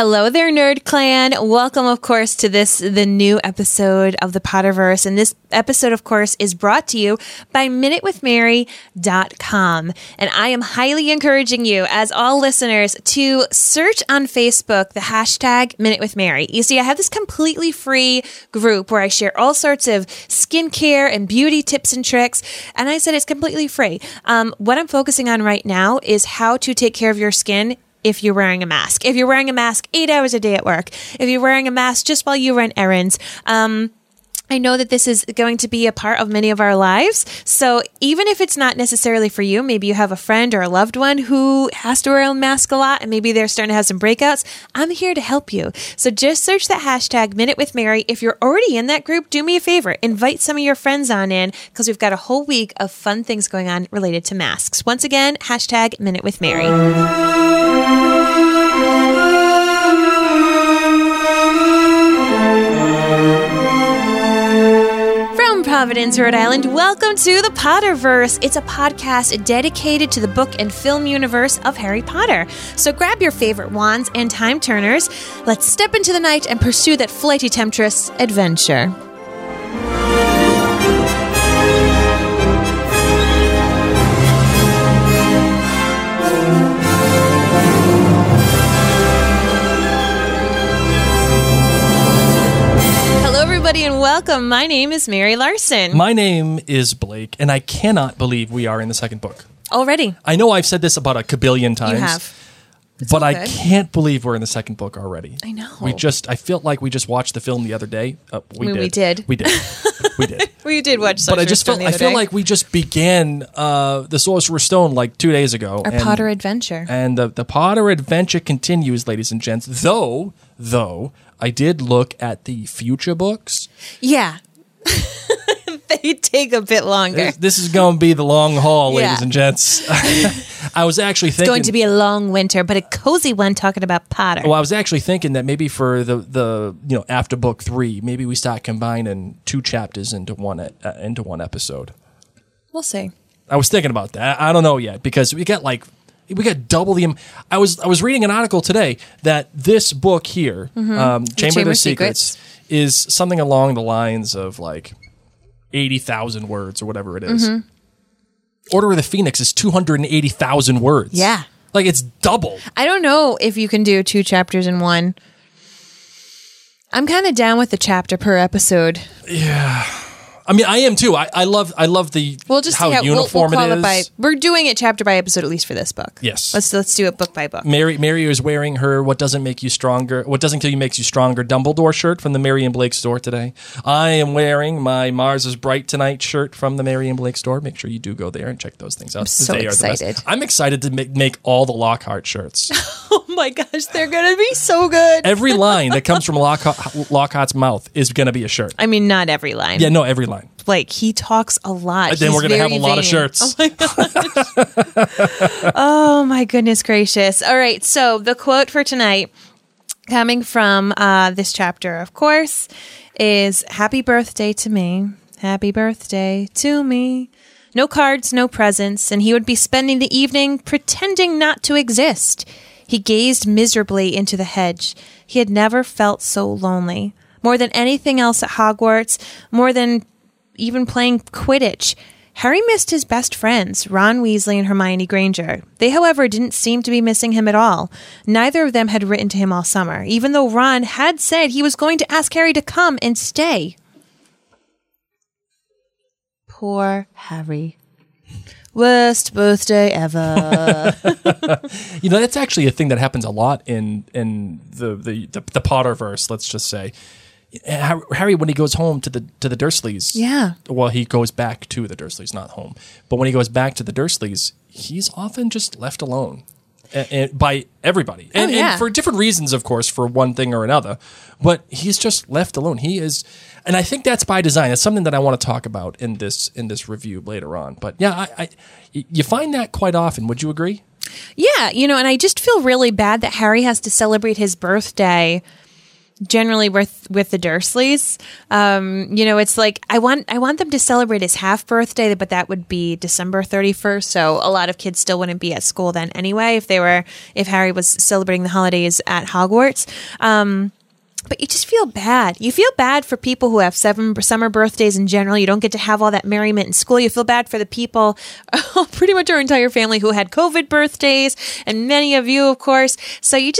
Hello there, Nerd Clan. Welcome, of course, to the new episode of the Potterverse. And this episode, of course, is brought to you by MinuteWithMary.com. And I am highly encouraging you, as all listeners, to search on Facebook the hashtag MinuteWithMary. You see, I have this completely free group where I share all sorts of skincare and beauty tips and tricks. And I said it's completely free. What I'm focusing on right now is how to take care of your skin if you're wearing a mask. If you're wearing a mask 8 hours a day at work, if you're wearing a mask just while you run errands, I know that this is going to be a part of many of our lives. So even if it's not necessarily for you, maybe you have a friend or a loved one who has to wear a mask a lot and maybe they're starting to have some breakouts, I'm here to help you. So just search the hashtag MinuteWithMary. If you're already in that group, do me a favor. Invite some of your friends on in because we've got a whole week of fun things going on related to masks. Once again, hashtag MinuteWithMary. Providence, Rhode Island. Welcome to the Potterverse. It's a podcast dedicated to the book and film universe of Harry Potter. So grab your favorite wands and time turners. Let's step into the night and pursue that flighty temptress adventure. And welcome. My name is Mary Larson. My name is Blake, and I cannot believe we are in the second book. Already. I know I've said this about a kabillion times. You have. It's but I can't believe we're in the second book already. I know. I felt like we just watched the film the other day. We did. We did watch Sorcerer's Stone. But I just felt, I feel like we just began the Sorcerer's Stone like 2 days ago. Our Potter adventure. And the Potter adventure continues, ladies and gents. Though, I did look at the future books. Yeah. They take a bit longer. This is going to be the long haul, ladies and gents. I was actually thinking... It's going to be a long winter, but a cozy one talking about Potter. Well, I was actually thinking that maybe for the after book 3, maybe we start combining two chapters into one episode. We'll see. I was thinking about that. I don't know yet, because we got double the... I was reading an article today that this book here, Chamber of Secrets, is something along the lines of 80,000 words or whatever it is. Mm-hmm. Order of the Phoenix is 280,000 words. Yeah. It's double. I don't know if you can do two chapters in one. I'm kind of down with the chapter per episode. Yeah. I mean, I am too. I love the how uniform it is. We're doing it chapter by episode, at least for this book. Yes. Let's do it book by book. Mary is wearing her What Doesn't Kill You Makes You Stronger Dumbledore shirt from the Mary and Blake store today. I am wearing my Mars is Bright Tonight shirt from the Mary and Blake store. Make sure you do go there and check those things out. I'm so excited. I'm excited to make all the Lockhart shirts. Oh my gosh, they're going to be so good. Every line that comes from Lockhart's mouth is going to be a shirt. I mean, not every line. Yeah, no, every line. Like, he talks a lot. And then we're going to have a lot of shirts. Oh, my gosh. Oh, my goodness gracious. All right. So the quote for tonight, coming from this chapter, of course, is happy birthday to me. Happy birthday to me. No cards, no presents. And he would be spending the evening pretending not to exist. He gazed miserably into the hedge. He had never felt so lonely. More than anything else at Hogwarts, more than even playing Quidditch, Harry missed his best friends, Ron Weasley and Hermione Granger. They, however, didn't seem to be missing him at all. Neither of them had written to him all summer, even though Ron had said he was going to ask Harry to come and stay. Poor Harry. Worst birthday ever. That's actually a thing that happens a lot in the Potterverse, let's just say. Harry, when he goes home to the Dursleys, he goes back to the Dursleys, not home. But when he goes back to the Dursleys, he's often just left alone by everybody, and for different reasons, of course, for one thing or another. But he's just left alone. He is, and I think that's by design. That's something that I want to talk about in this review later on. But yeah, you find that quite often. Would you agree? Yeah, and I just feel really bad that Harry has to celebrate his birthday generally with the Dursleys. You know, it's like I want them to celebrate his half birthday, but that would be December 31st. So a lot of kids still wouldn't be at school then anyway if Harry was celebrating the holidays at Hogwarts. But you just feel bad. You feel bad for people who have 7 summer birthdays in general. You don't get to have all that merriment in school. You feel bad for the people, pretty much our entire family, who had COVID birthdays, and many of you, of course. So you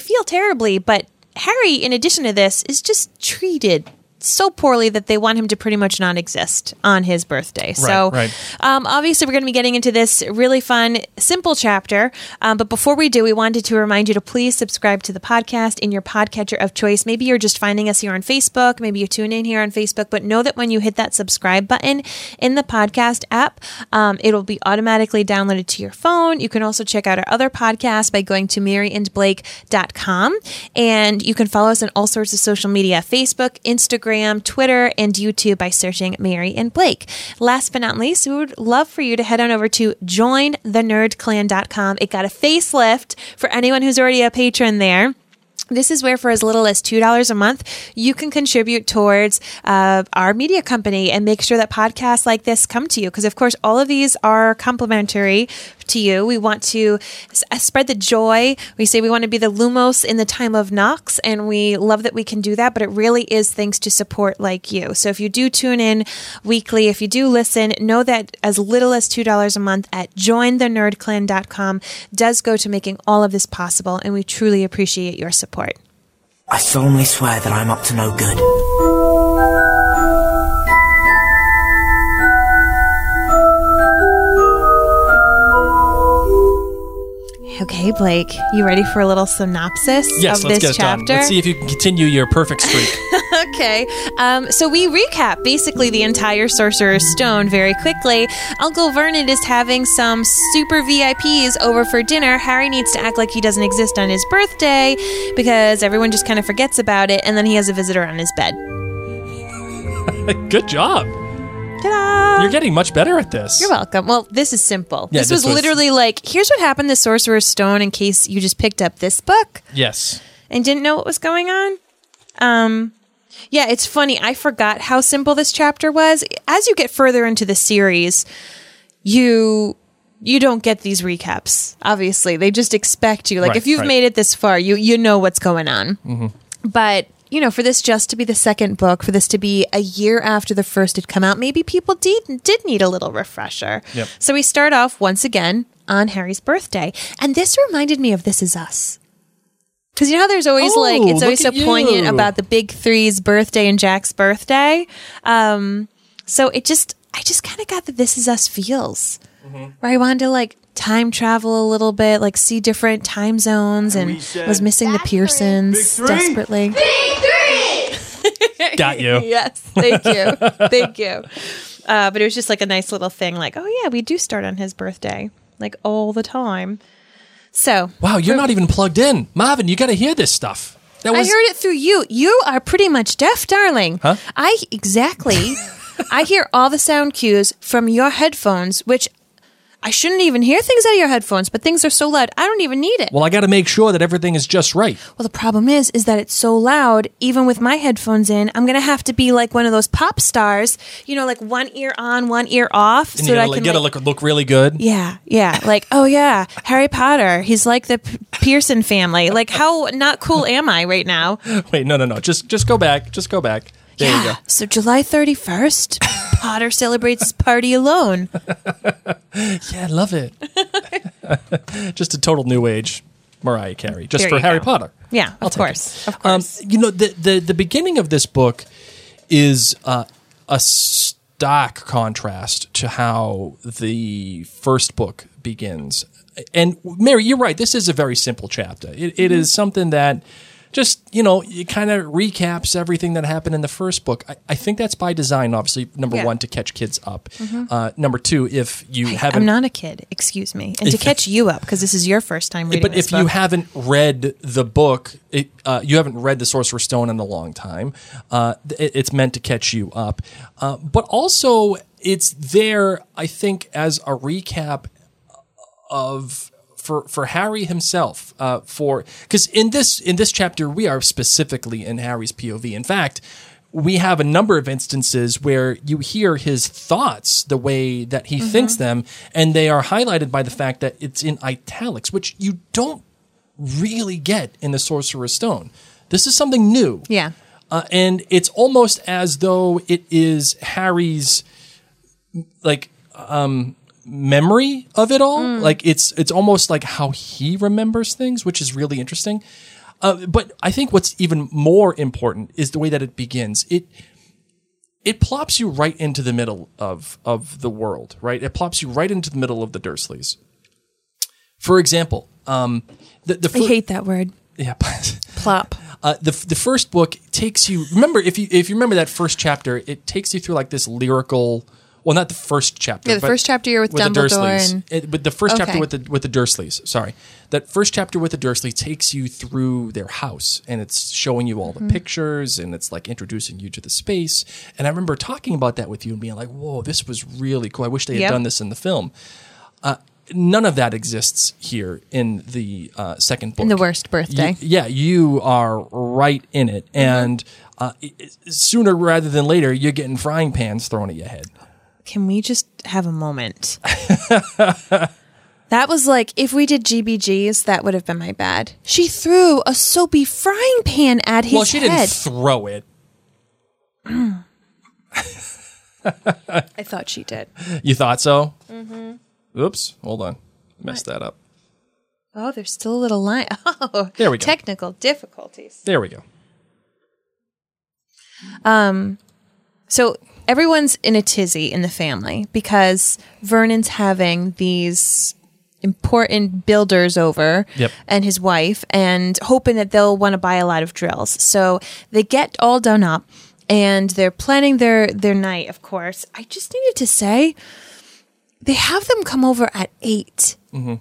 feel terribly. But Harry, in addition to this, is just treated so poorly that they want him to pretty much not exist on his birthday. Right. Obviously, we're going to be getting into this really fun, simple chapter. But before we do, we wanted to remind you to please subscribe to the podcast in your podcatcher of choice. Maybe you're just finding us here on Facebook. Maybe you tune in here on Facebook. But know that when you hit that subscribe button in the podcast app, it'll be automatically downloaded to your phone. You can also check out our other podcasts by going to maryandblake.com. And you can follow us on all sorts of social media, Facebook, Instagram, Twitter, and YouTube by searching Mary and Blake. Last but not least, we would love for you to head on over to jointhenerdclan.com. It got a facelift for anyone who's already a patron there. This is where, for as little as $2 a month, you can contribute towards our media company and make sure that podcasts like this come to you. Because, of course, all of these are complimentary to you. We want to spread the joy. We say we want to be the Lumos in the time of Nox, and we love that we can do that. But it really is thanks to support like you. So if you do tune in weekly, if you do listen, know that as little as $2 a month at jointhenerdclan.com does go to making all of this possible. And we truly appreciate your support. I solemnly swear that I'm up to no good. Okay, Blake, you ready for a little synopsis of this chapter? Yes, let's see if you can continue your perfect streak. Okay. So we recap basically the entire Sorcerer's Stone very quickly. Uncle Vernon is having some super VIPs over for dinner. Harry needs to act like he doesn't exist on his birthday because everyone just kind of forgets about it. And then he has a visitor on his bed. Good job. Ta-da! You're getting much better at this. You're welcome. Well, this is simple. Yeah, this was literally like, here's what happened to Sorcerer's Stone in case you just picked up this book. Yes. And didn't know what was going on. Yeah, it's funny. I forgot how simple this chapter was. As you get further into the series, you don't get these recaps, obviously. They just expect you. Like, if you've made it this far, you know what's going on. Mm-hmm. But, you know, for this just to be the second book, for this to be a year after the first had come out, maybe people did need a little refresher. Yep. So we start off, once again, on Harry's birthday. And this reminded me of This Is Us. Because you know how there's always it's always so poignant about the big three's birthday and Jack's birthday. So I just kind of got the This Is Us feels, mm-hmm. where I wanted to like time travel a little bit, like see different time zones, and said, was missing the Pearsons desperately. Big three! Got you. Yes, thank you, thank you. But it was just like a nice little thing, like, oh yeah, we do start on his birthday, like all the time. So wow, you're not even plugged in. Marvin, you got to hear this stuff. I heard it through you. You are pretty much deaf, darling. Huh? Exactly. I hear all the sound cues from your headphones, which I shouldn't even hear things out of your headphones, but things are so loud, I don't even need it. Well, I got to make sure that everything is just right. Well, the problem is that it's so loud, even with my headphones in, I'm going to have to be like one of those pop stars, you know, like one ear on, one ear off. And so that I can, you got to look really good. Yeah, yeah. Like, oh yeah, Harry Potter, he's like the Pearson family. Like, how not cool am I right now? Wait, no. Just go back. Just go back. There you go. So July 31st, Potter celebrates his party alone. Yeah, I love it. Just a total new age Mariah Carey, just there for Harry Potter. Yeah, of course. You know, the beginning of this book is a stark contrast to how the first book begins. And Mary, you're right. This is a very simple chapter. It is something that just, you know, it kind of recaps everything that happened in the first book. I think that's by design, obviously, number one, to catch kids up. Mm-hmm. Number two, if you haven't... I'm not a kid, excuse me. And to catch you up, because this is your first time reading this book. But if you haven't read the book, you haven't read The Sorcerer's Stone in a long time, it's meant to catch you up. But also, it's there, I think, as a recap of... for Harry himself, for because in this chapter we are specifically in Harry's POV. In fact, we have a number of instances where you hear his thoughts the way that he thinks them, and they are highlighted by the fact that it's in italics, which you don't really get in the Sorcerer's Stone. This is something new. Yeah. And it's almost as though it is Harry's, like, memory of it all. Like, it's almost like how he remembers things, which is really interesting. But I think what's even more important is the way that it begins. It plops you right into the middle of the world, right? It plops you right into the middle of the Dursleys. For example, I hate that word. Yeah, plop. The first book takes you. Remember, if you remember that first chapter, it takes you through like this lyrical. Well, not the first chapter. Yeah, the first chapter you're with Dumbledore. Chapter with the Dursleys. Sorry, that first chapter with the Dursleys takes you through their house, and it's showing you all the pictures, and it's like introducing you to the space. And I remember talking about that with you and being like, "Whoa, this was really cool. I wish they had done this in the film." None of that exists here in the second book. In The Worst Birthday. You are right in it. And sooner rather than later, you're getting frying pans thrown at your head. Can we just have a moment? That was like, if we did GBGs, that would have been my bad. She threw a soapy frying pan at his head. Well, she didn't throw it. I thought she did. You thought so? Mm-hmm. Oops, hold on. Messed that up. Oh, there's still a little line. Oh, there we go. Technical difficulties. There we go. So everyone's in a tizzy in the family because Vernon's having these important builders over and his wife and hoping that they'll want to buy a lot of drills. So they get all done up and they're planning their night, of course. I just needed to say... They have them come over at 8. Mm-hmm.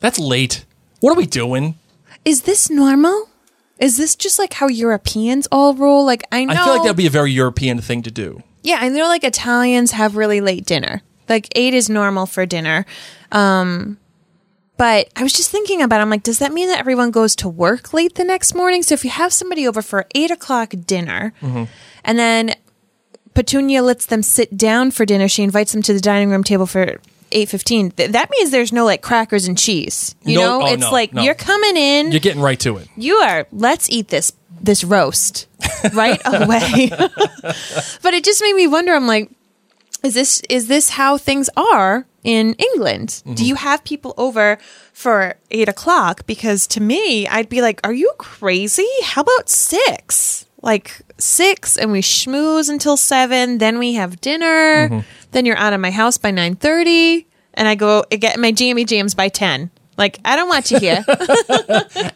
That's late. What are we doing? Is this normal? Is this just like how Europeans all roll? Like I know. I feel like that would be a very European thing to do. Yeah, I know like Italians have really late dinner. Like 8 is normal for dinner. But I was just thinking about it. I'm like, does that mean that everyone goes to work late the next morning? So if you have somebody over for 8 o'clock dinner and then... Petunia lets them sit down for dinner. She invites them to the dining room table for 8:15. That means there's no like crackers and cheese. You know, it's you're coming in. You're getting right to it. You are. Let's eat this roast right away. But it just made me wonder. I'm like, is this how things are in England? Mm-hmm. Do you have people over for 8 o'clock? Because to me, I'd be like, are you crazy? How about 6? Like 6 and we schmooze until 7, then we have dinner, then you're out of my house by 9:30 and I go get my jammy jams by 10. Like, I don't want you here.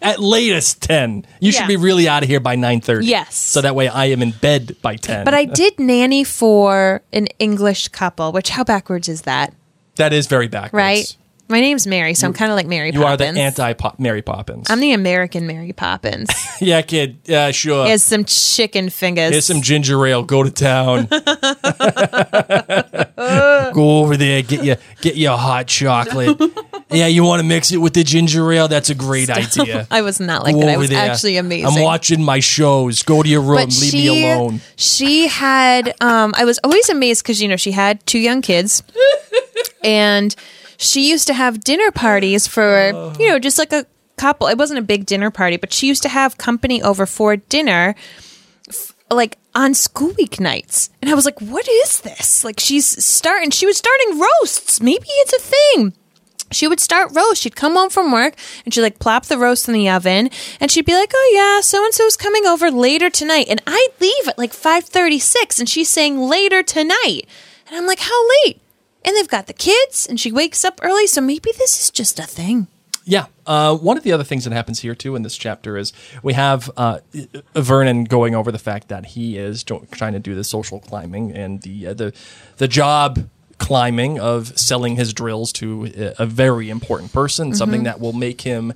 At latest 10. You should be really out of here by 9:30. Yes. So that way I am in bed by 10. But I did nanny for an English couple, which how backwards is that? That is very backwards. Right? My name's Mary, so I'm kind of like Mary Poppins. You are the anti-Mary Poppins. I'm the American Mary Poppins. Yeah, kid. Yeah, sure. Here's some chicken fingers. Here's some ginger ale. Go to town. Go over there. Get you a hot chocolate. Yeah, you want to mix it with the ginger ale? That's a great idea. I was not like that. I was actually amazing. I'm watching my shows. Go to your room. Leave me alone. She had... I was always amazed because, you know, she had 2 young kids. And... She used to have dinner parties for, you know, just like a couple. It wasn't a big dinner party, but she used to have company over for dinner, like on school week nights. And I was like, what is this? Like she was starting roasts. Maybe it's a thing. She would start roast. She'd come home from work and she'd like plop the roast in the oven and she'd be like, oh yeah, so-and-so's coming over later tonight. And I'd leave at like 5:36 and she's saying later tonight. And I'm like, how late? And they've got the kids, and she wakes up early, so maybe this is just a thing. Yeah. One of the other things that happens here, too, in this chapter is we have Vernon going over the fact that he is trying to do the social climbing and the job climbing of selling his drills to a very important person, something that will make him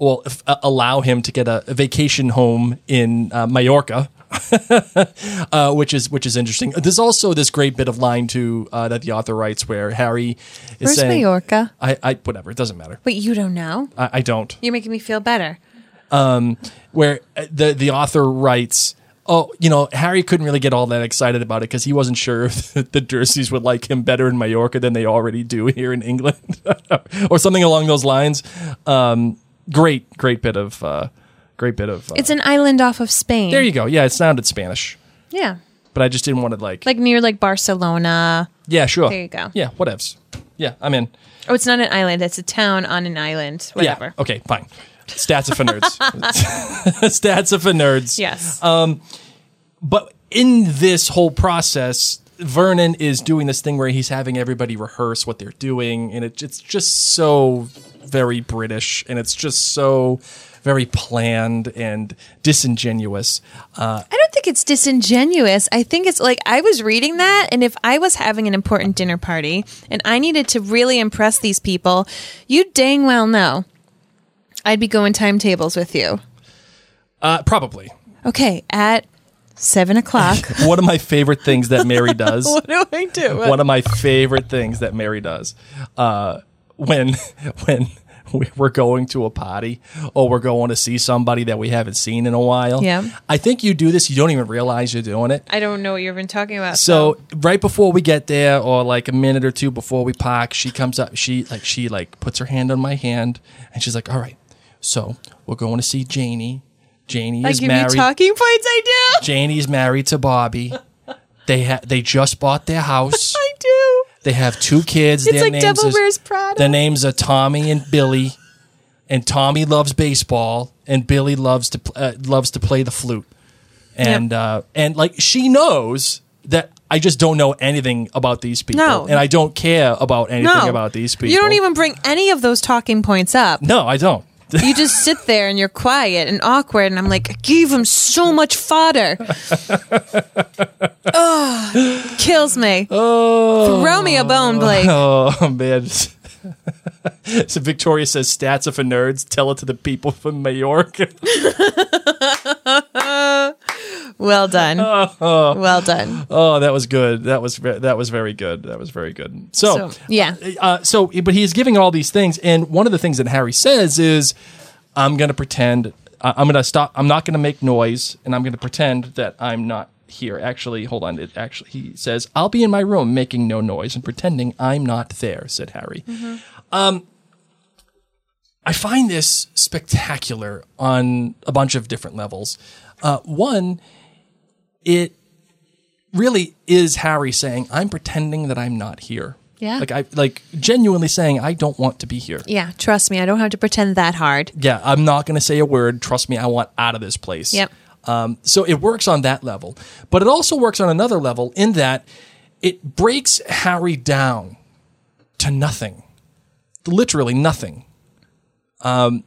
will allow him to get a vacation home in Mallorca, which is interesting. There's also this great bit of line too that the author writes where Harry is Where's saying Mallorca. I whatever, it doesn't matter. But you don't know. I don't. You're making me feel better. Where the author writes, oh, you know, Harry couldn't really get all that excited about it because he wasn't sure if the Dursleys would like him better in Mallorca than they already do here in England, or something along those lines. Great bit of. It's an island off of Spain. There you go. Yeah, it sounded Spanish. Yeah, but I just didn't want to like near like Barcelona. Yeah, sure. There you go. Yeah, whatevs. Yeah, I'm in. Oh, it's not an island. It's a town on an island. Whatever. Yeah. Okay, fine. Stats are for nerds. Stats are for nerds. Yes. But in this whole process, Vernon is doing this thing where he's having everybody rehearse what they're doing, and it's just so very British, and it's just so very planned and disingenuous. I don't think it's disingenuous. I think it's like, I was reading that, and if I was having an important dinner party and I needed to really impress these people, you dang well know I'd be going timetables with you. Probably. Okay, at 7 o'clock. One of my favorite things that Mary does. What do I do? One of my favorite things that Mary does. When we're going to a party or we're going to see somebody that we haven't seen in a while. Yeah. I think you do this. You don't even realize you're doing it. I don't know what you've been talking about. So right before we get there or like a minute or two before we park, she comes up. She puts her hand on my hand and she's like, all right. So we're going to see Janie. Janie is married. I give you talking points, I do. Janie's married to Bobby. They just bought their house. I do. They have two kids. It's like Devil Wears Prada. Their names are Tommy and Billy. And Tommy loves baseball, and Billy loves to play the flute. And and she knows that I just don't know anything about these people. No. And I don't care about anything about these people. You don't even bring any of those talking points up. No, I don't. You just sit there and you're quiet and awkward, and I'm like, I gave him so much fodder. Oh, kills me. Oh, throw me a bone, Blake. Oh, man. So Victoria says, stats are for nerds. Tell it to the people from Mallorca. Well done. Well done. Oh, that was good. That was very good. That was very good. So yeah. But he's giving all these things, and one of the things that Harry says is, "I'm going to pretend. I'm going to stop. I'm not going to make noise, and I'm going to pretend that I'm not here." Actually, hold on. He says, "I'll be in my room, making no noise and pretending I'm not there," said Harry. Mm-hmm. I find this spectacular on a bunch of different levels. One. It really is Harry saying, I'm pretending that I'm not here. Yeah. Like genuinely saying, I don't want to be here. Yeah. Trust me. I don't have to pretend that hard. Yeah. I'm not going to say a word. Trust me. I want out of this place. Yep. So it works on that level. But it also works on another level in that it breaks Harry down to nothing. Literally nothing.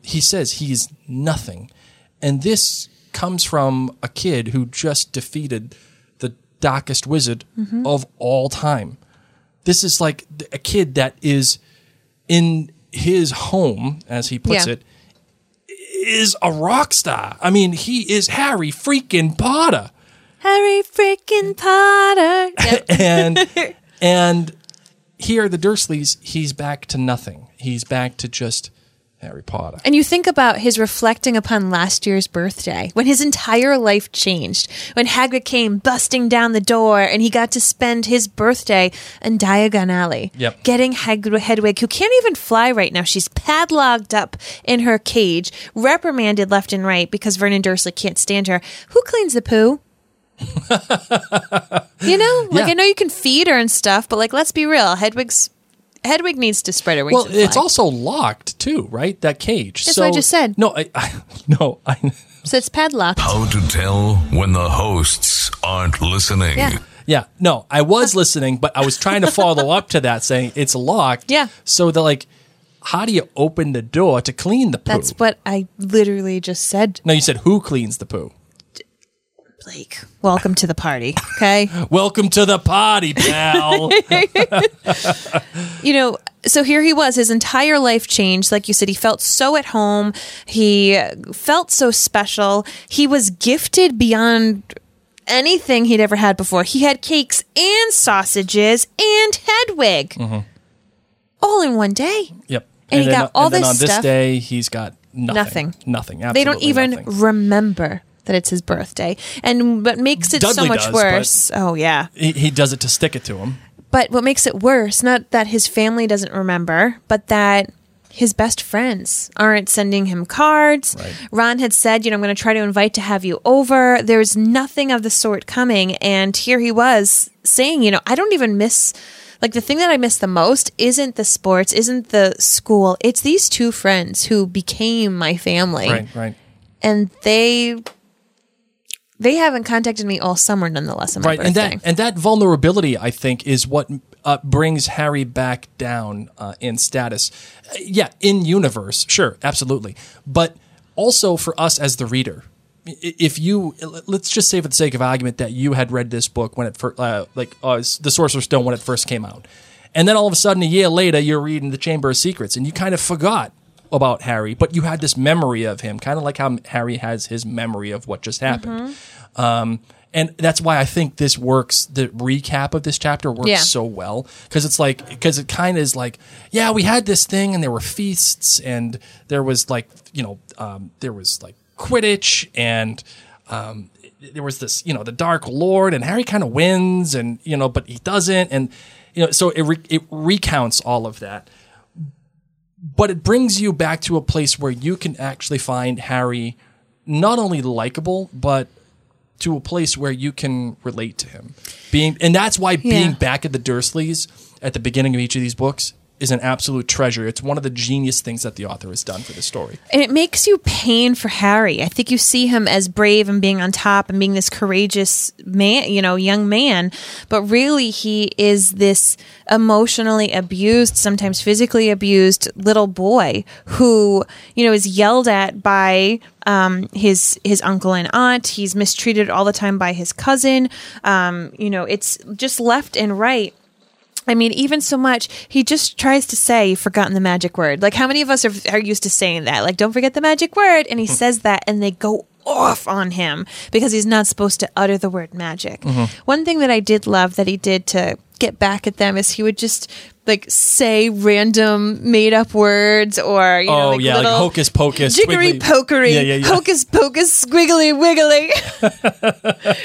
He says he's nothing. And this comes from a kid who just defeated the darkest wizard of all time. This is like a kid that is in his home, as he puts it, is a rock star. I mean, he is Harry freaking Potter. Harry freaking Potter. Yep. and here, the Dursleys, he's back to nothing. He's back to just Harry Potter. And you think about his reflecting upon last year's birthday, when his entire life changed, when Hagrid came busting down the door and he got to spend his birthday in Diagon Alley, getting Hedwig, who can't even fly right now. She's padlocked up in her cage, reprimanded left and right because Vernon Dursley can't stand her. Who cleans the poo? You know? Like, yeah. I know you can feed her and stuff, but like, let's be real. Hedwig needs to spread her wings. Well, it's also locked too, right? That cage. That's what I just said. No. So it's padlocked. How to tell when the hosts aren't listening? Yeah. No, I was listening, but I was trying to follow up to that, saying it's locked. Yeah. So they're like, how do you open the door to clean the poo? That's what I literally just said. No, you said who cleans the poo? Blake, welcome to the party, okay? Welcome to the party, pal. You know, so here he was, his entire life changed. Like you said, he felt so at home. He felt so special. He was gifted beyond anything he'd ever had before. He had cakes and sausages and Hedwig. Mm-hmm. All in one day. Yep. And he got all this stuff. And on this day, he's got nothing. Nothing. Absolutely. They don't even remember that it's his birthday. And what makes it so much worse. Oh, yeah. He does it to stick it to him. But what makes it worse, not that his family doesn't remember, but that his best friends aren't sending him cards. Right. Ron had said, you know, I'm going to try to invite to have you over. There's nothing of the sort coming. And here he was saying, you know, I don't even miss... Like, the thing that I miss the most isn't the sports, isn't the school. It's these two friends who became my family. Right, right. And they haven't contacted me all summer, nonetheless, on my birthday. And that vulnerability, I think, is what brings Harry back down in status. Yeah, in universe, sure, absolutely. But also for us as the reader. If you, let's just say for the sake of argument that you had read this book when it first, The Sorcerer's Stone when it first came out. And then all of a sudden, a year later, you're reading The Chamber of Secrets and you kind of forgot about Harry, but you had this memory of him, kind of like how Harry has his memory of what just happened. Mm-hmm. And that's why I think this works, the recap of this chapter works so well. Because it kind of is like, yeah, we had this thing and there were feasts and there was like, you know, there was like, Quidditch and there was this, you know, the Dark Lord and Harry kind of wins and, you know, but he doesn't. And, you know, so it recounts all of that, but it brings you back to a place where you can actually find Harry not only likable, but to a place where you can relate to him and that's why being back at the Dursleys at the beginning of each of these books is an absolute treasure. It's one of the genius things that the author has done for the story. And it makes you pain for Harry. I think you see him as brave and being on top and being this courageous man, you know, young man, but really he is this emotionally abused, sometimes physically abused little boy who, you know, is yelled at by his uncle and aunt. He's mistreated all the time by his cousin. You know, it's just left and right. I mean, even so much, he just tries to say, you've forgotten the magic word. Like, how many of us are used to saying that? Like, don't forget the magic word. And he says that, and they go off on him because he's not supposed to utter the word magic. Mm-hmm. One thing that I did love that he did to get back at them is he would just, like, say random made-up words or, you know, like hocus-pocus. Jiggery-pokery. Yeah. Hocus-pocus, squiggly-wiggly.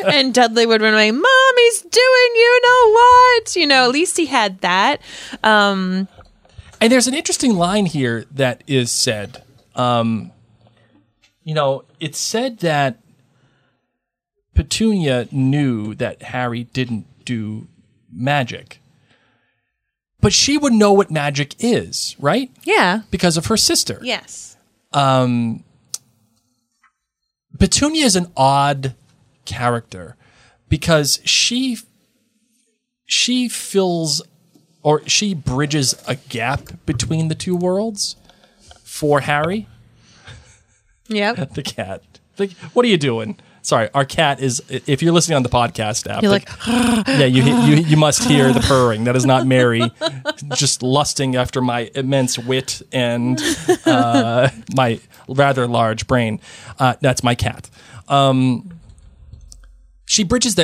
And Dudley would run away, Mom, he's doing you-know-what. You know, at least he had that. And there's an interesting line here that is said. You know, it's said that Petunia knew that Harry didn't do magic. But she would know what magic is, right? Yeah. Because of her sister. Yes. Petunia is an odd character because she fills or she bridges a gap between the two worlds for Harry. Yep. The cat. What are you doing? Sorry, our cat is, if you're listening on the podcast app, you're like yeah, you must hear the purring. That is not Mary just lusting after my immense wit and my rather large brain. That's my cat. Petunia bridges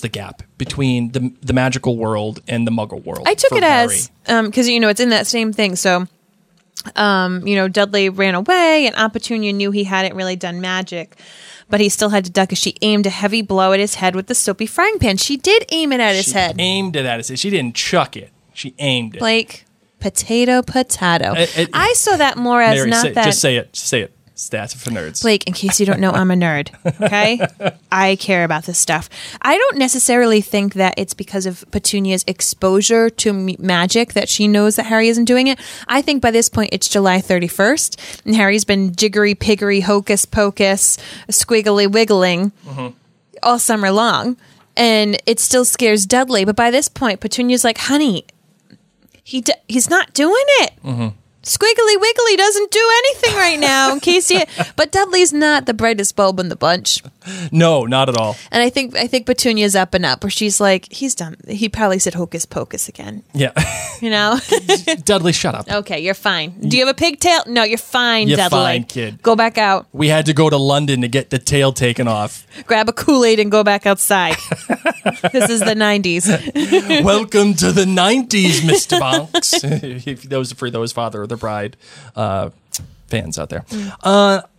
the gap between the magical world and the muggle world. I took it as, because, you know, it's in that same thing, so... you know, Dudley ran away and Aunt Petunia knew he hadn't really done magic, but he still had to duck as she aimed a heavy blow at his head with the soapy frying pan. She did aim it at his head. She aimed it at his head. She didn't chuck it. She aimed it. Like, potato. I saw that more as Mary, Just say it. Say it. Stats for nerds. Blake, in case you don't know, I'm a nerd, okay? I care about this stuff. I don't necessarily think that it's because of Petunia's exposure to magic that she knows that Harry isn't doing it. I think by this point, it's July 31st, and Harry's been jiggery-piggery, hocus-pocus, squiggly-wiggling all summer long, and it still scares Dudley. But by this point, Petunia's like, honey, he's not doing it. Mm-hmm. Squiggly Wiggly doesn't do anything right now, in case you... But Dudley's not the brightest bulb in the bunch. No, not at all. And I think Petunia's up and up, where she's like, he's done. He probably said hocus pocus again. Yeah. You know? Dudley, shut up. Okay, you're fine. Do you have a pigtail? No, you're fine, Dudley. You're fine, kid. Go back out. We had to go to London to get the tail taken off. Grab a Kool-Aid and go back outside. This is the 90s. Welcome to the 90s, Mr. Bonks. Those are for those Father of the Bride fans out there.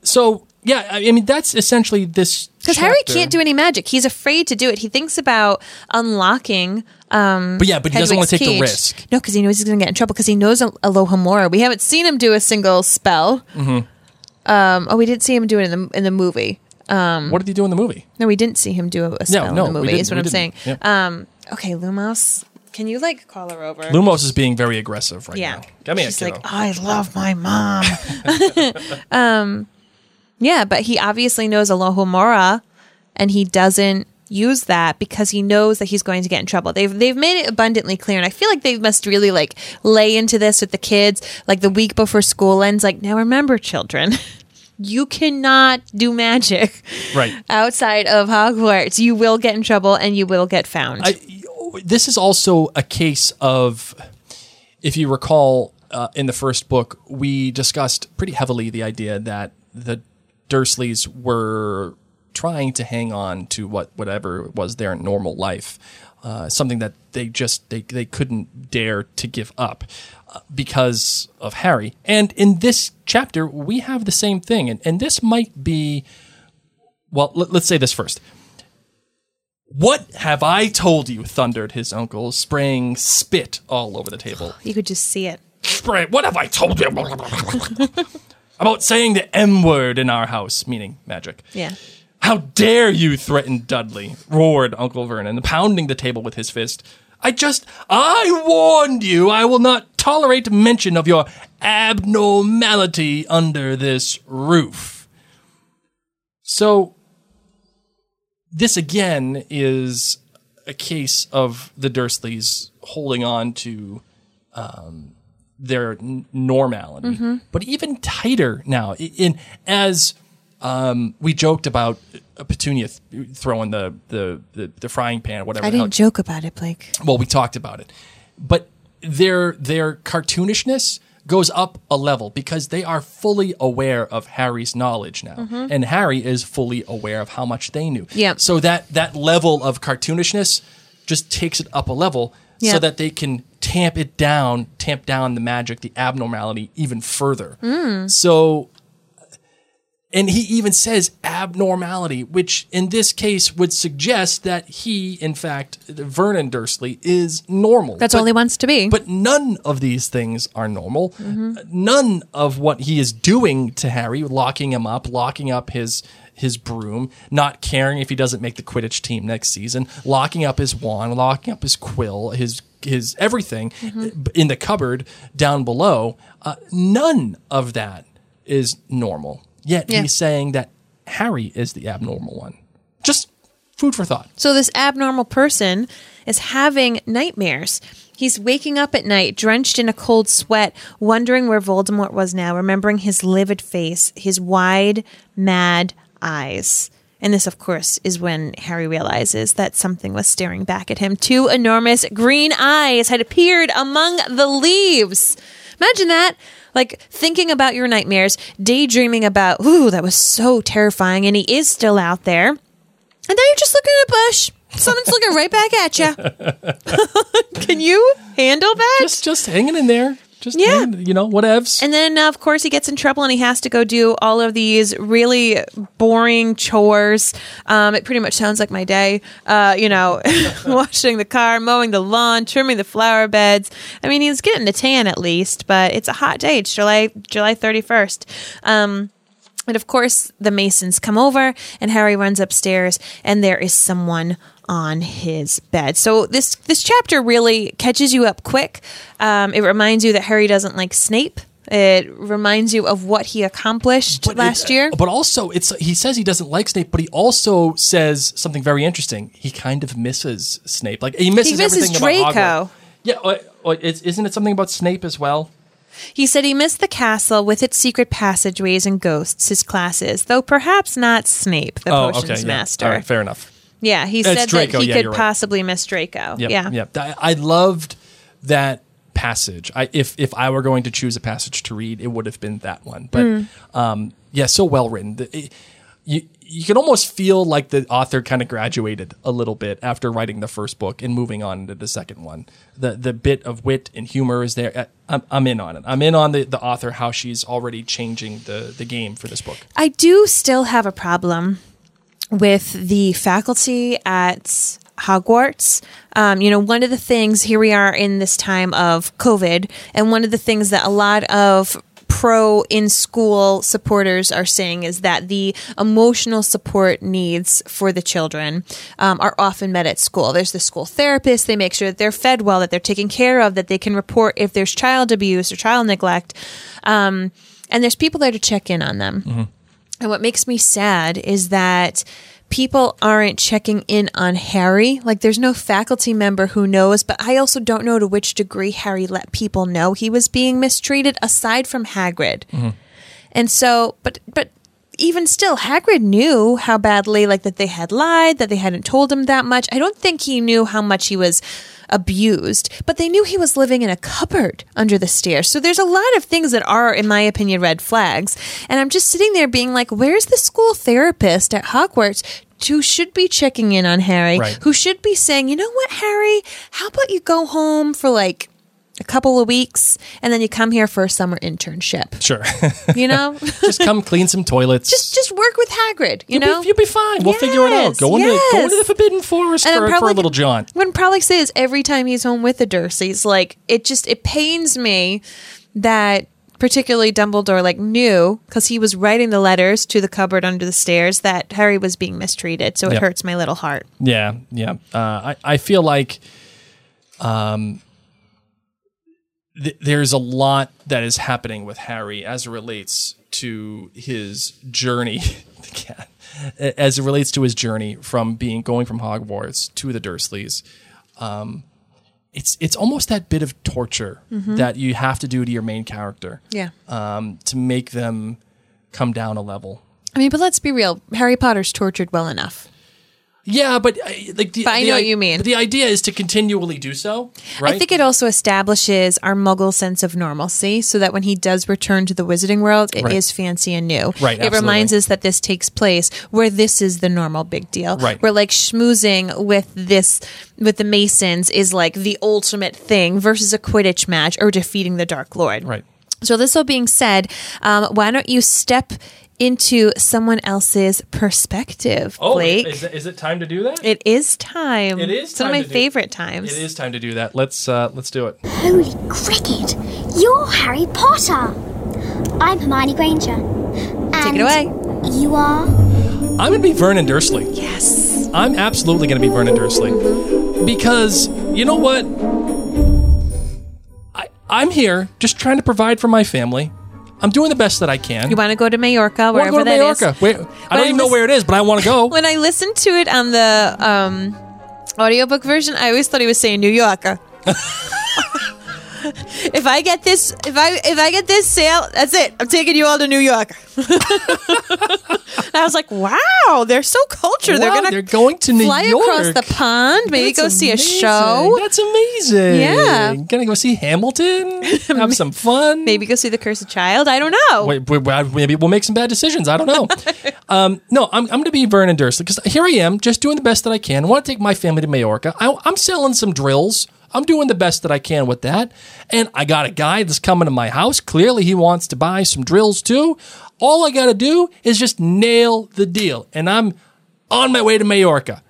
So, yeah, I mean, that's essentially this chapter. Because Harry can't do any magic. He's afraid to do it. He thinks about unlocking But he doesn't want to take the risk. No, because he knows he's going to get in trouble because he knows Alohomora. We haven't seen him do a single spell. Mm-hmm. We didn't see him do it in the movie. What did he do in the movie? No, we didn't see him do a spell in the movie, is what I'm saying. Yeah. Okay, Lumos, can you call her over? Lumos is being very aggressive right now. Come here, kiddo. She's like, I love my mom. But he obviously knows Alohomora, and he doesn't use that because he knows that he's going to get in trouble. They've made it abundantly clear, and I feel like they must really lay into this with the kids, the week before school ends. Now remember, children. You cannot do magic outside of Hogwarts. You will get in trouble and you will get found. This is also a case of, if you recall, in the first book, we discussed pretty heavily the idea that the Dursleys were trying to hang on to whatever was their normal life, something that they couldn't dare to give up. Because of Harry. And in this chapter, we have the same thing. And this might be... Well, let's say this first. What have I told you, thundered his uncle, spraying spit all over the table. You could just see it. Spray. What have I told you? About saying the M word in our house, meaning magic. Yeah. How dare you threaten Dudley, roared Uncle Vernon, pounding the table with his fist. I warned you, I will not tolerate mention of your abnormality under this roof. So, this again is a case of the Dursleys holding on to their normality, but even tighter now. We joked about Petunia throwing the frying pan, whatever. I didn't joke about it, Blake. Well, we talked about it, but their cartoonishness goes up a level because they are fully aware of Harry's knowledge now, and Harry is fully aware of how much they knew. Yeah. So that level of cartoonishness just takes it up a level, so that they can tamp down the magic, the abnormality even further. Mm. So. And he even says abnormality, which in this case would suggest that he, in fact, Vernon Dursley, is normal. That's all he wants to be. But none of these things are normal. Mm-hmm. None of what he is doing to Harry, locking him up, his broom, not caring if he doesn't make the Quidditch team next season, locking up his wand, locking up his quill, his everything in the cupboard down below. None of that is normal. Yet he's saying that Harry is the abnormal one. Just food for thought. So this abnormal person is having nightmares. He's waking up at night, drenched in a cold sweat, wondering where Voldemort was now, remembering his livid face, his wide, mad eyes. And this, of course, is when Harry realizes that something was staring back at him. Two enormous green eyes had appeared among the leaves. Imagine that. Thinking about your nightmares, daydreaming about, ooh, that was so terrifying, and he is still out there. And now you're just looking at a bush. Someone's looking right back at you. Can you handle that? Just hanging in there. Just, whatevs. And then, of course, he gets in trouble and he has to go do all of these really boring chores. It pretty much sounds like my day, washing the car, mowing the lawn, trimming the flower beds. I mean, he's getting a tan at least, but it's a hot day. It's July 31st. And, of course, the Masons come over and Harry runs upstairs and there is someone on his bed. So this chapter really catches you up quick. It reminds you that Harry doesn't like Snape. It reminds you of what he accomplished last year. But also, he says he doesn't like Snape, but he also says something very interesting. He kind of misses Snape. He misses everything Draco. About Hogwarts. Yeah, isn't it something about Snape as well? He said he missed the castle with its secret passageways and ghosts, his classes, though perhaps not Snape, the potions master. All right, fair enough. Yeah, he said Draco, that he could possibly miss Draco. Yep, yeah. Yep. I loved that passage. If I were going to choose a passage to read, it would have been that one. But yeah, so well written. You can almost feel like the author kind of graduated a little bit after writing the first book and moving on to the second one. The bit of wit and humor is there. I'm in on it. I'm in on the author, how she's already changing the game for this book. I do still have a problem with the faculty at Hogwarts. One of the things, here we are in this time of COVID, and one of the things that a lot of pro in school supporters are saying is that the emotional support needs for the children are often met at school. There's the school therapist. They make sure that they're fed well, that they're taken care of, that they can report if there's child abuse or child neglect. And there's people there to check in on them. Mm-hmm. And what makes me sad is that people aren't checking in on Harry. Like, there's no faculty member who knows, but I also don't know to which degree Harry let people know he was being mistreated, aside from Hagrid. Mm-hmm. And so, but even still, Hagrid knew how badly, that they had lied, that they hadn't told him that much. I don't think he knew how much he was abused, but they knew he was living in a cupboard under the stairs. So there's a lot of things that are, in my opinion, red flags. And I'm just sitting there being like, where's the school therapist at Hogwarts who should be checking in on Harry, right, who should be saying, you know what, Harry, how about you go home for a couple of weeks, and then you come here for a summer internship. Sure. Just come clean some toilets. Just work with Hagrid, You'll be fine. We'll figure it out. Go into the Forbidden Forest for a little jaunt. What I'm probably saying is every time he's home with the Dursleys, it pains me that particularly Dumbledore, knew, because he was writing the letters to the cupboard under the stairs, that Harry was being mistreated, so it hurts my little heart. Yeah, yeah. I feel like... there's a lot that is happening with Harry as it relates to his journey, from going from Hogwarts to the Dursleys. It's almost that bit of torture that you have to do to your main character, to make them come down a level. I mean, but let's be real: Harry Potter's tortured well enough. Yeah, but I know what you mean. The idea is to continually do so, right? I think it also establishes our Muggle sense of normalcy, so that when he does return to the Wizarding World, it is fancy and new. Right, it reminds us that this takes place where this is the normal big deal. Right, where schmoozing with the Masons is the ultimate thing versus a Quidditch match or defeating the Dark Lord. Right. So this all being said, why don't you step into someone else's perspective, Blake. Oh, is it time to do that? It is time. It's one of my favorite times. It is time to do that. Let's do it. Holy cricket! You're Harry Potter. I'm Hermione Granger. And take it away. You are? I'm going to be Vernon Dursley. Yes. I'm absolutely going to be Vernon Dursley. Because, you know what? I'm here just trying to provide for my family. I'm doing the best that I can. You want to go to Mallorca, wherever that is. I want to go to Mallorca. I don't even know where it is, but I want to go. When I listened to it on the audiobook version, I always thought he was saying New Yorker. If I get this sale, that's it. I'm taking you all to New York. I was like, wow, they're so cultured. They're going to New York. Fly across the pond, maybe go see a show. That's amazing. Yeah. Gonna go see Hamilton, have some fun. Maybe go see the Cursed Child. I don't know. Maybe we'll make some bad decisions. I don't know. No, I'm gonna be Vernon Dursley, because here I am, just doing the best that I can. I want to take my family to Mallorca. I'm selling some drills. I'm doing the best that I can with that. And I got a guy that's coming to my house. Clearly, he wants to buy some drills, too. All I got to do is just nail the deal. And I'm on my way to Mallorca.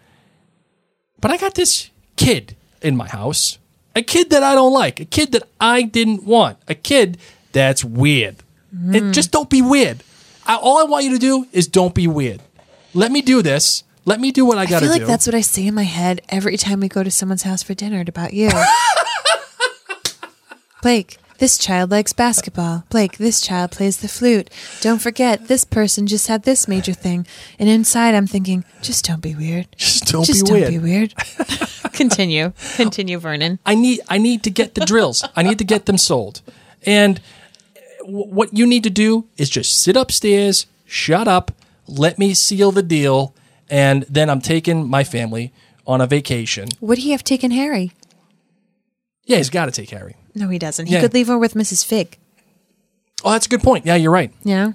But I got this kid in my house. A kid that I don't like. A kid that I didn't want. A kid that's weird. And just don't be weird. All I want you to do is don't be weird. Let me do this. Let me do what I got to do. I feel like that's what I say in my head every time we go to someone's house for dinner about you. Blake, this child likes basketball. Blake, this child plays the flute. Don't forget, this person just had this major thing. And inside I'm thinking, just don't be weird. Just don't be weird. Continue, Vernon. I need to get the drills. I need to get them sold. And what you need to do is just sit upstairs, shut up, let me seal the deal, and then I'm taking my family on a vacation. Would he have taken Harry? Yeah, he's got to take Harry. No, he doesn't. He could leave her with Mrs. Fig. Oh, that's a good point. Yeah, you're right. Yeah.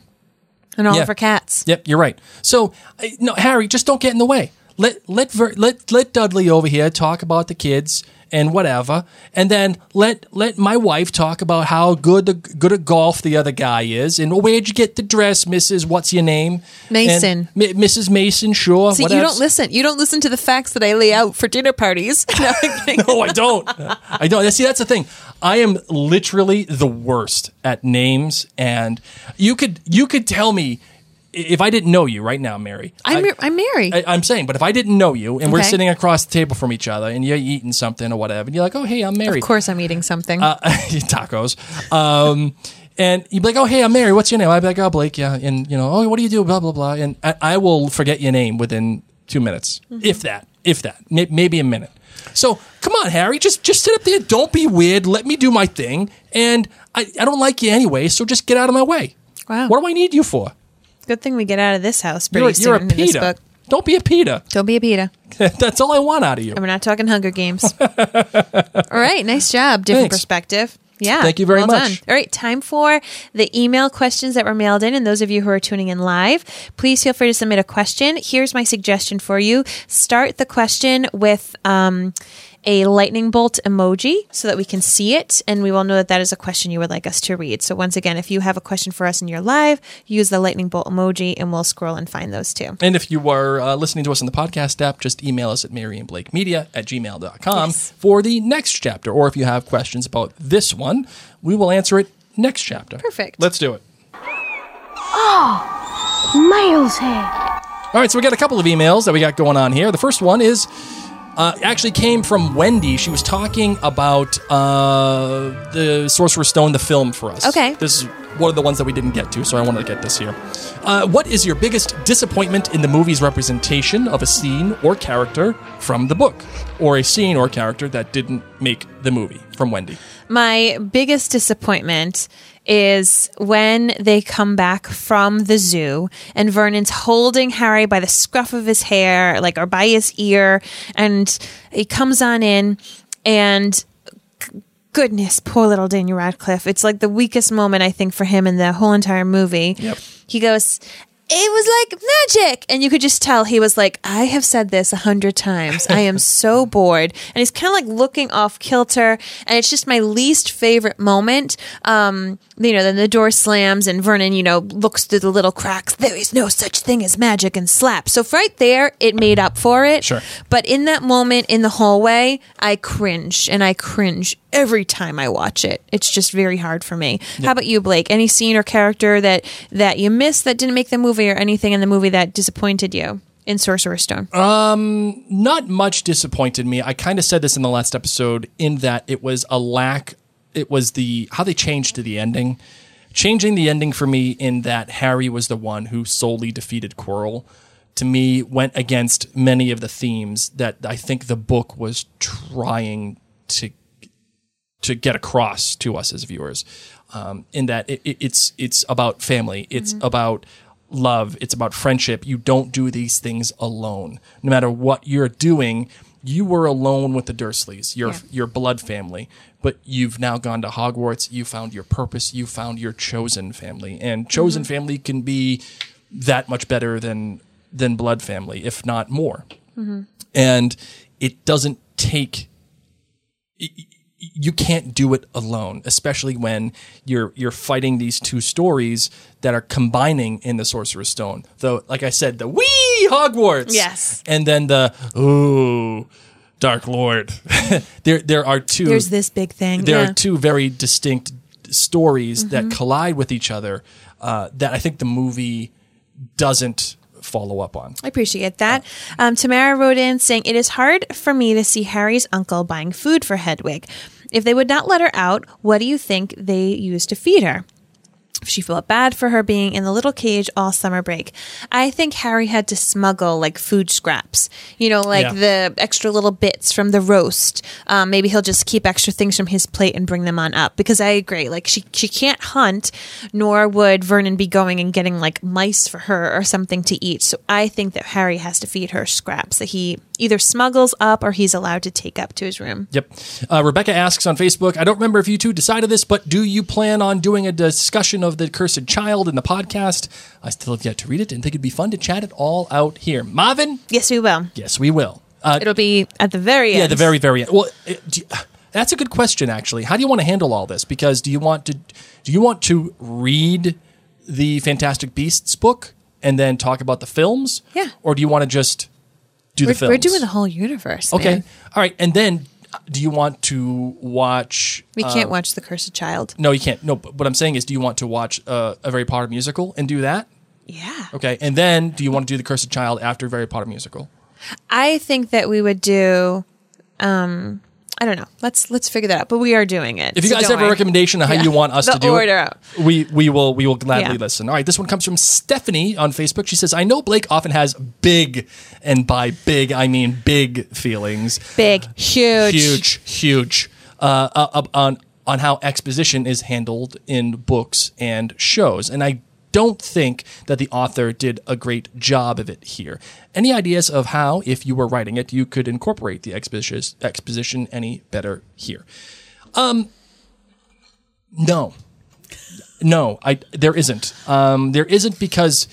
And all of her cats. Yep, you're right. So, no, Harry, just don't get in the way. Let Dudley over here talk about the kids and whatever, and then let my wife talk about how good at golf the other guy is, and where'd you get the dress, Mrs. What's your name, Mason, and Mrs. Mason. Sure. See, you don't listen. You don't listen to the facts that I lay out for dinner parties. No, I don't. See, that's the thing. I am literally the worst at names, and you could tell me. If I didn't know you right now, Mary. I'm Mary. I'm saying, but if I didn't know you and we're sitting across the table from each other and you're eating something or whatever, and you're like, oh, hey, I'm Mary. Of course I'm eating something. Tacos. And you'd be like, oh, hey, I'm Mary. What's your name? I'd be like, oh, Blake, yeah. And, you know, oh, what do you do? Blah, blah, blah. And I will forget your name within 2 minutes, mm-hmm. if that, maybe a minute. So come on, Harry, just sit up there. Don't be weird. Let me do my thing. And I don't like you anyway, so just get out of my way. Wow. What do I need you for? Good thing we get out of this house pretty soon. You're a PETA. Don't be a PETA. Don't be a PETA. That's all I want out of you. And we're not talking Hunger Games. All right. Nice job. Different perspective. Yeah. Thank you very much. Done. All right. Time for the email questions that were mailed in. And those of you who are tuning in live, please feel free to submit a question. Here's my suggestion for you. Start the question with... a lightning bolt emoji so that we can see it, and we will know that that is a question you would like us to read. So once again, if you have a question for us in your live, use the lightning bolt emoji, and we'll scroll and find those too. And if you are listening to us on the podcast app, just email us at maryandblakemedia@gmail.com for the next chapter. Or if you have questions about this one, we will answer it next chapter. Perfect. Let's do it. Oh, Miles here. All right, so we got a couple of emails that we got going on here. The first one is... actually came from Wendy. She was talking about the Sorcerer's Stone, the film for us. Okay. This is one of the ones that we didn't get to, so I wanted to get this here. What is your biggest disappointment in the movie's representation of a scene or character from the book? Or a scene or character that didn't make the movie? From Wendy. My biggest disappointment is when they come back from the zoo and Vernon's holding Harry by the scruff of his hair, like, or by his ear, and he comes on in, and goodness, poor little Daniel Radcliffe. It's like the weakest moment, I think, for him in the whole entire movie. Yep. He goes... It was like magic. And you could just tell he was like, I have said this 100 times. I am so bored. And he's kind of like looking off kilter. And it's just my least favorite moment. You know, then the door slams and Vernon, you know, looks through the little cracks. There is no such thing as magic, and slaps. So right there, it made up for it. Sure. But in that moment in the hallway, I cringe, and I cringe every time I watch it. It's just very hard for me. Yep. How about you, Blake? Any scene or character that you missed that didn't make the movie, or anything in the movie that disappointed you in Sorcerer's Stone? Not much disappointed me. I kind of said this in the last episode, in that it was a lack. It was how they changed to the ending. Changing the ending for me, in that Harry was the one who solely defeated Quirrell, to me went against many of the themes that I think the book was trying to get across to us as viewers, in that it's about family. It's mm-hmm. about love. It's about friendship. You don't do these things alone. No matter what you're doing, you were alone with the Dursleys, your blood family, but you've now gone to Hogwarts. You found your purpose. You found your chosen family, and chosen mm-hmm. family can be that much better than blood family, if not more. Mm-hmm. And it doesn't take... You can't do it alone, especially when you're fighting these two stories that are combining in the Sorcerer's Stone. Though, like I said, the wee Hogwarts, yes, and then the ooh Dark Lord. there are two. There's this big thing. There are two very distinct stories mm-hmm. that collide with each other that I think the movie doesn't follow up on. I appreciate that. Tamara wrote in saying, it is hard for me to see Harry's uncle buying food for Hedwig. If they would not let her out, what do you think they used to feed her? She felt bad for her being in the little cage all summer break. I think Harry had to smuggle like food scraps, you know, like the extra little bits from the roast. Maybe he'll just keep extra things from his plate and bring them on up, because I agree. Like she can't hunt, nor would Vernon be going and getting like mice for her or something to eat. So I think that Harry has to feed her scraps that he either smuggles up or he's allowed to take up to his room. Yep. Rebecca asks on Facebook, I don't remember if you two decided this, but do you plan on doing a discussion of the Cursed Child in the podcast? I still have yet to read it and think it'd be fun to chat it all out here. Marvin? Yes, we will. Yes, we will. It'll be at the very end. Yeah, the very, very end. Well, that's a good question, actually. How do you want to handle all this? Because do you want to read the Fantastic Beasts book and then talk about the films? Yeah. Or do you want to just... We're doing the whole universe. Okay. Man. All right. And then do you want to watch... We can't watch The Cursed Child. No, you can't. No, but what I'm saying is, do you want to watch a Very Potter musical and do that? Yeah. Okay. And then do you want to do The Cursed Child after Very Potter musical? I think that we would do... I don't know. Let's figure that out. But we are doing it. If you guys have a recommendation on how you want us to do it, we will gladly listen. All right. This one comes from Stephanie on Facebook. She says, I know Blake often has big, and by big, I mean big feelings. Big, huge on how exposition is handled in books and shows. And I don't think that the author did a great job of it here. Any ideas of how, if you were writing it, you could incorporate the exposition any better here? No, there isn't. There isn't, because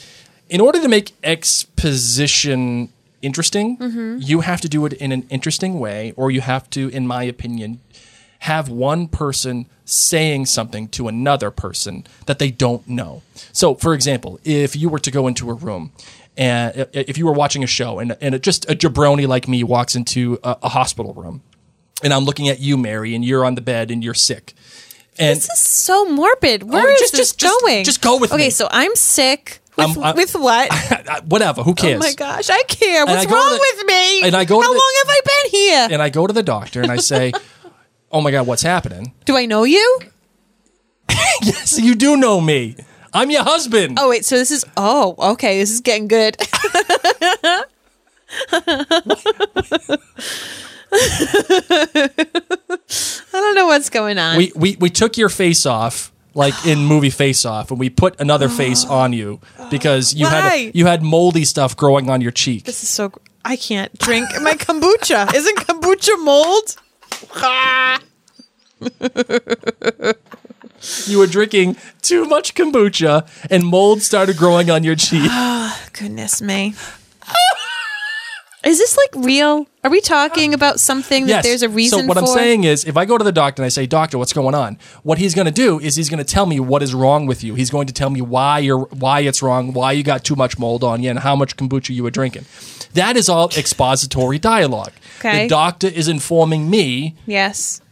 in order to make exposition interesting, you have to do it in an interesting way, or you have to, in my opinion, have one person saying something to another person that they don't know. So, for example, if you were to go into a room, and if you were watching a show and just a jabroni like me walks into a hospital room, and I'm looking at you, Mary, and you're on the bed and you're sick. And this is so morbid. Where is this going? Just go with me. Okay, so I'm sick. With what? Whatever. Who cares? Oh my gosh, I care. What's wrong with me? And I go. How long have I been here? And I go to the doctor and I say... Oh my God, what's happening? Do I know you? Yes, you do know me. I'm your husband. Oh, wait, so okay, this is getting good. I don't know what's going on. We took your face off, like in movie Face Off, and we put another face on you because you had moldy stuff growing on your cheek. This is so... I can't drink my kombucha. Isn't kombucha mold? You were drinking too much kombucha and mold started growing on your cheek. Oh, goodness me. Is this like real? Are we talking about something that there's a reason for? So what I'm saying is, if I go to the doctor and I say, doctor, what's going on? What he's going to do is he's going to tell me what is wrong with you. He's going to tell me why it's wrong, why you got too much mold on you, and how much kombucha you were drinking. That is all expository dialogue. Okay. The doctor is informing me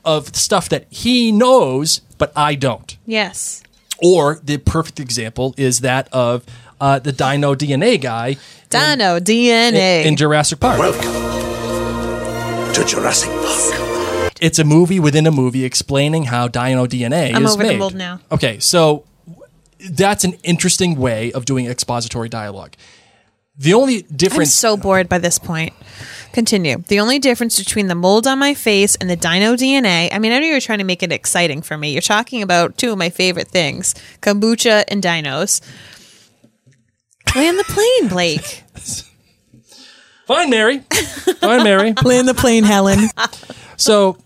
of stuff that he knows, but I don't. Yes. Or the perfect example is that of the Dino DNA guy. Dino DNA. In Jurassic Park. Welcome to Jurassic Park. It's a movie within a movie explaining how Dino DNA is made. I'm over the mold now. Okay, so that's an interesting way of doing expository dialogue. The only difference... I'm so bored by this point. Continue. The only difference between the mold on my face and the Dino DNA... I mean, I know you're trying to make it exciting for me. You're talking about two of my favorite things. Kombucha and dinos. Land the plane, Blake. Fine, Mary. Land the plane, Helen. So...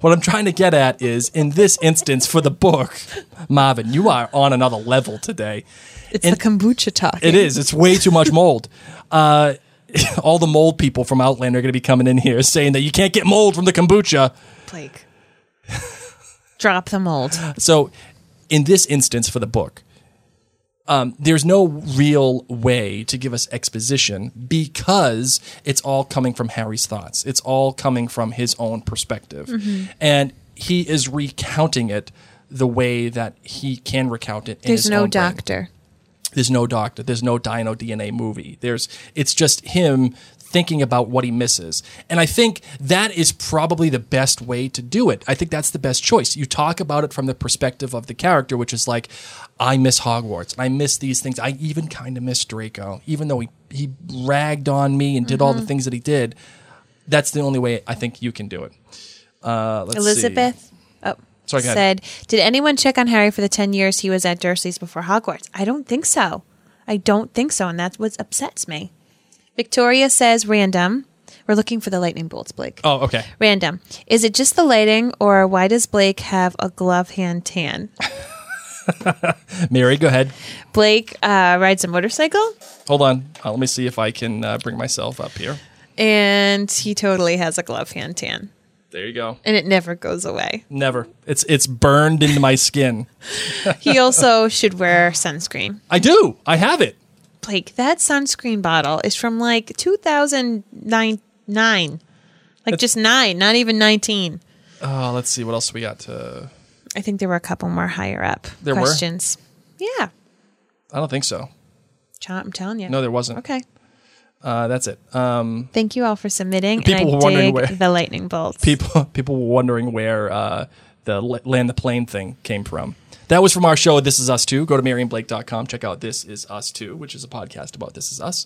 What I'm trying to get at is, in this instance, for the book, Marvin, you are on another level today. It's the kombucha talking. It is. It's way too much mold. All the mold people from Outland are going to be coming in here saying that you can't get mold from the kombucha. Blake, drop the mold. So, in this instance, for the book, there's no real way to give us exposition because it's all coming from Harry's thoughts. It's all coming from his own perspective. Mm-hmm. And he is recounting it the way that he can recount it in his own way. There's no doctor. There's no Dino DNA movie. It's just him thinking about what he misses. And I think that is probably the best way to do it. I think that's the best choice. You talk about it from the perspective of the character, which is like, I miss Hogwarts. I miss these things. I even kind of miss Draco, even though he ragged on me and did all the things that he did. That's the only way I think you can do it. Elizabeth said, did anyone check on Harry for the 10 years he was at Dursleys before Hogwarts? I don't think so. I don't think so, and that's what upsets me. Victoria says, random. We're looking for the lightning bolts, Blake. Oh, okay. Random. Is it just the lighting, or why does Blake have a glove hand tan? Mary, go ahead. Blake rides a motorcycle. Hold on. Let me see if I can bring myself up here. And he totally has a glove hand tan. There you go. And it never goes away. Never. It's burned into my skin. He also should wear sunscreen. I do. I have it. Blake, that sunscreen bottle is from like 2009. Like just 9, not even 19. Oh, let's see what else we got to... I think there were a couple more higher up questions. There were? Yeah. I don't think so. I'm telling you. No, there wasn't. Okay. That's it. Thank you all for submitting. People were wondering where the lightning bolts. People were wondering where the land the plane thing came from. That was from our show, This Is Us Too. Go to maryandblake.com. Check out This Is Us Too, which is a podcast about This Is Us.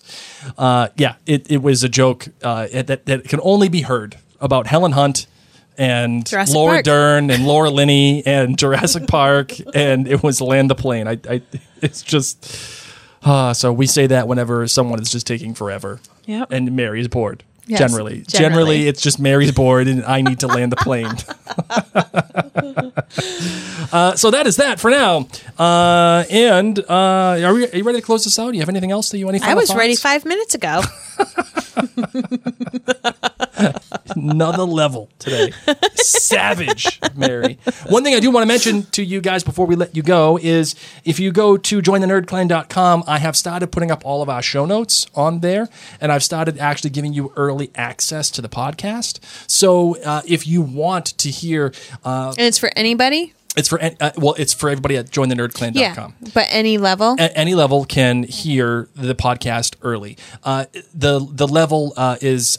It was a joke that can only be heard about Helen Hunt and Jurassic Laura Park. Dern and Laura Linney and Jurassic Park, and it was land the plane. It's just... so we say that whenever someone is just taking forever. Yep. And Mary's bored. Yes, generally, it's just Mary's bored and I need to land the plane. So that is that for now. Are you ready to close this out? Do you have anything else that you want to final thoughts? I was ready 5 minutes ago. Another level today. Savage, Mary. One thing I do want to mention to you guys before we let you go is if you go to jointhenerdclan.com, I have started putting up all of our show notes on there, and I've started actually giving you early access to the podcast. So if you want to hear... and it's for anybody? It's for everybody at jointhenerdclan.com. Yeah, but any level? Any level can hear the podcast early. The level is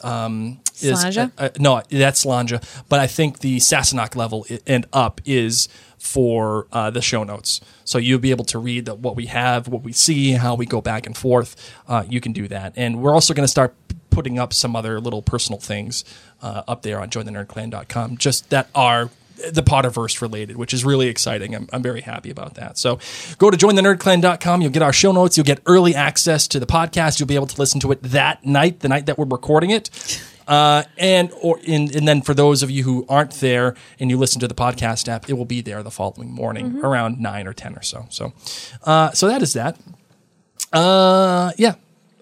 Slanja? No, that's Slanja. But I think the Sassenach level and up is for the show notes. So you'll be able to read what we have, what we see, how we go back and forth. You can do that. And we're also going to start putting up some other little personal things up there on jointhenerdclan.com, just that are... the Potterverse related, which is really exciting. I'm very happy about that. So go to jointhenerdclan.com. You'll get our show notes. You'll get early access to the podcast. You'll be able to listen to it that night, the night that we're recording it. And then for those of you who aren't there and you listen to the podcast app, it will be there the following morning around 9 or 10 or so. So that is that. Yeah.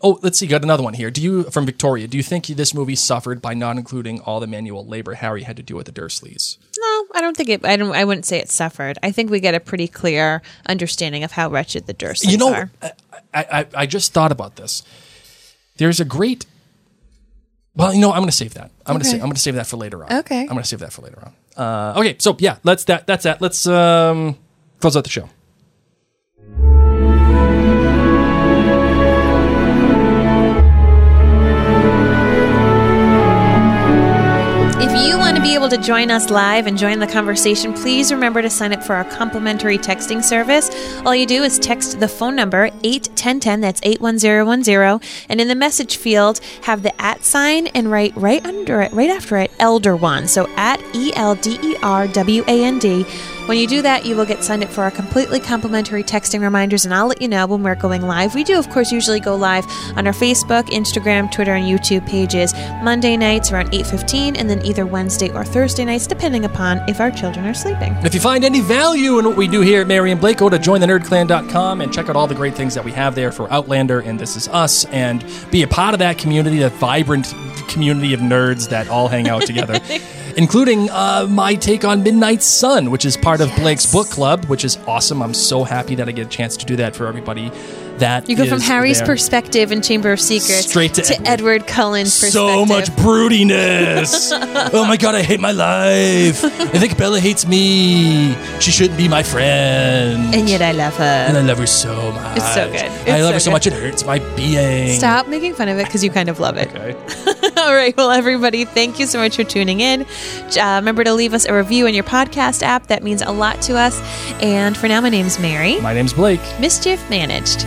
Oh, let's see. Got another one here. From Victoria, do you think this movie suffered by not including all the manual labor Harry had to do with the Dursleys? No, I don't think it. I wouldn't say it suffered. I think we get a pretty clear understanding of how wretched the Dursleys are. I just thought about this. There's a great. Well, I'm going to save that. I'm going to save that for later on. Okay. I'm going to save that for later on. Okay. So yeah, that's that. Let's close out the show. Be able to join us live and join the conversation, please remember to sign up for our complimentary texting service. All you do is text the phone number 81010, that's 81010, and in the message field have the @ sign and write right under it, right after it, Elderwand. So @ELDERWAND. When you do that, you will get signed up for our completely complimentary texting reminders, and I'll let you know when we're going live. We do, of course, usually go live on our Facebook, Instagram, Twitter, and YouTube pages Monday nights around 8:15, and then either Wednesday or Thursday nights, depending upon if our children are sleeping. If you find any value in what we do here at Mary and Blake, go to jointhenerdclan.com and check out all the great things that we have there for Outlander and This Is Us, and be a part of that community, that vibrant community of nerds that all hang out together. Including my take on Midnight Sun, which is part of Blake's book club, which is awesome. I'm so happy that I get a chance to do that for everybody That you go from Harry's perspective in Chamber of Secrets straight to Edward Cullen's perspective. So much broodiness. Oh my god, I hate my life. I think Bella hates me. She shouldn't be my friend. And yet I love her. And I love her so much. It's so good. I love her so much. It hurts my being. Stop making fun of it because you kind of love it. Okay. All right. Well, everybody, thank you so much for tuning in. Remember to leave us a review in your podcast app. That means a lot to us. And for now, my name's Mary. My name's Blake. Mischief managed.